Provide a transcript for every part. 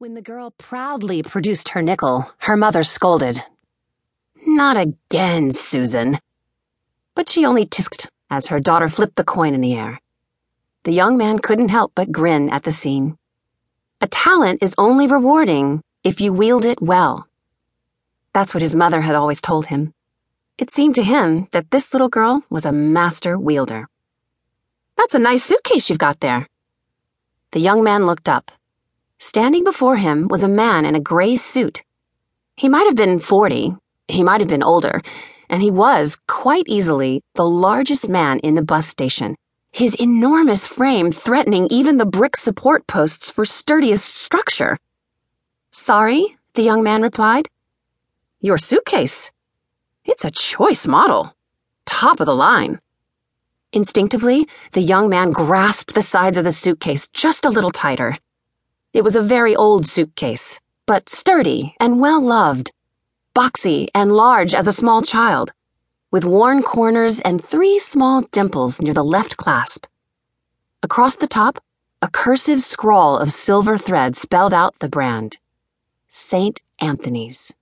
When the girl proudly produced her nickel, her mother scolded. "Not again, Susan." But she only tisked as her daughter flipped the coin in the air. The young man couldn't help but grin at the scene. A talent is only rewarding if you wield it well. That's what his mother had always told him. It seemed to him that this little girl was a master wielder. "That's a nice suitcase you've got there." The young man looked up. Standing before him was a man in a gray suit. He might have been 40, he might have been older, and he was, quite easily, the largest man in the bus station, his enormous frame threatening even the brick support posts for sturdiest structure. "Sorry," the young man replied. "Your suitcase. It's a choice model. Top of the line." Instinctively, the young man grasped the sides of the suitcase just a little tighter. It was a very old suitcase, but sturdy and well-loved, boxy and large as a small child, with worn corners and 3 small dimples near the left clasp. Across the top, a cursive scrawl of silver thread spelled out the brand, St. Anthony's.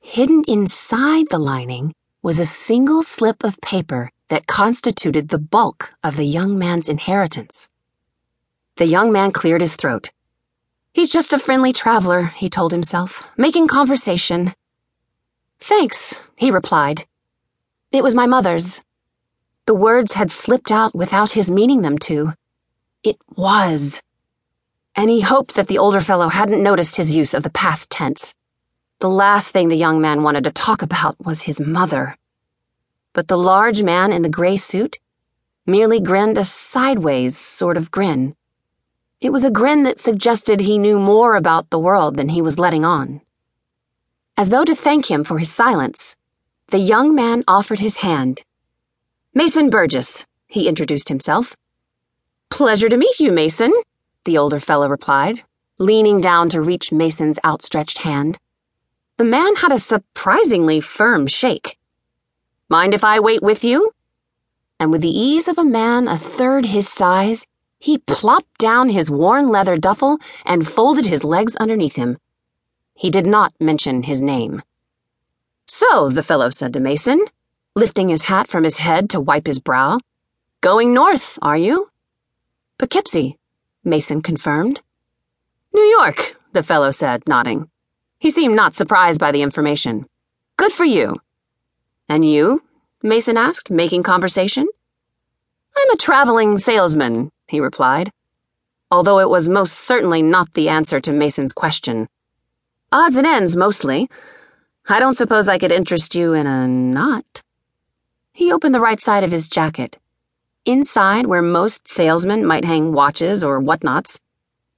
Hidden inside the lining was a single slip of paper that constituted the bulk of the young man's inheritance. The young man cleared his throat. "He's just a friendly traveler," he told himself, "making conversation." "Thanks," he replied. "It was my mother's." The words had slipped out without his meaning them to. It was. And he hoped that the older fellow hadn't noticed his use of the past tense. The last thing the young man wanted to talk about was his mother. But the large man in the gray suit merely grinned a sideways sort of grin. It was a grin that suggested he knew more about the world than he was letting on. As though to thank him for his silence, the young man offered his hand. "Mason Burgess," he introduced himself. "Pleasure to meet you, Mason," the older fellow replied, leaning down to reach Mason's outstretched hand. The man had a surprisingly firm shake. "Mind if I wait with you?" And with the ease of a man a third his size, he plopped down his worn leather duffel and folded his legs underneath him. He did not mention his name. "So," the fellow said to Mason, lifting his hat from his head to wipe his brow, "going north, are you?" "Poughkeepsie," Mason confirmed. "New York," the fellow said, nodding. He seemed not surprised by the information. "Good for you." "And you?" Mason asked, making conversation. "I'm a traveling salesman," he replied, although it was most certainly not the answer to Mason's question. "Odds and ends, mostly. I don't suppose I could interest you in a knot." He opened the right side of his jacket. Inside, where most salesmen might hang watches or whatnots,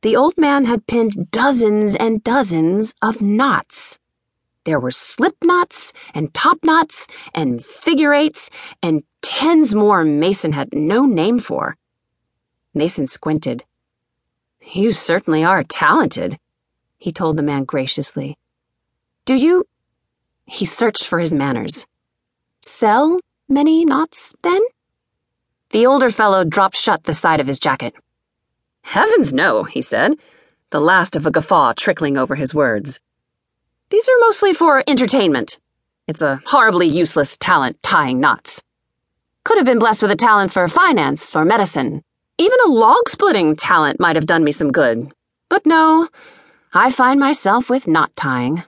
the old man had pinned dozens and dozens of knots. There were slip knots and top knots and figure eights and 10s more Mason had no name for. Mason squinted. "You certainly are talented," he told the man graciously. "Do you—" He searched for his manners. "Sell many knots, then?" The older fellow dropped shut the side of his jacket. "Heavens no," he said, the last of a guffaw trickling over his words. "These are mostly for entertainment. It's a horribly useless talent, tying knots. Could have been blessed with a talent for finance or medicine. Even a log-splitting talent might have done me some good. But no, I find myself with knot tying.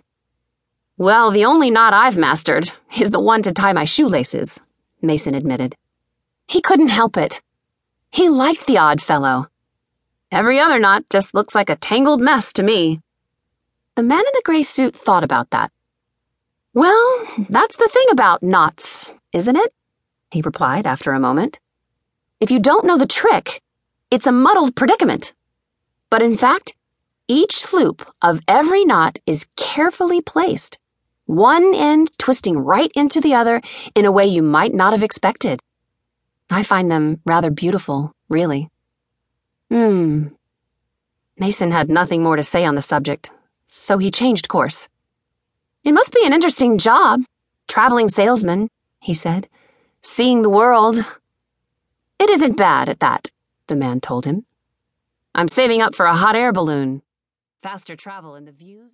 Well, the only knot I've mastered is the one to tie my shoelaces," Mason admitted. He couldn't help it. He liked the odd fellow. Every other knot just looks like a tangled mess to me. The man in the gray suit thought about that. "Well, that's the thing about knots, isn't it?" he replied after a moment. "If you don't know the trick, it's a muddled predicament. But in fact, each loop of every knot is carefully placed, one end twisting right into the other in a way you might not have expected. I find them rather beautiful, really." Mason had nothing more to say on the subject, so he changed course. "It must be an interesting job, traveling salesman," he said, "seeing the world." "It isn't bad at that," the man told him. "I'm saving up for a hot air balloon." faster travel and the views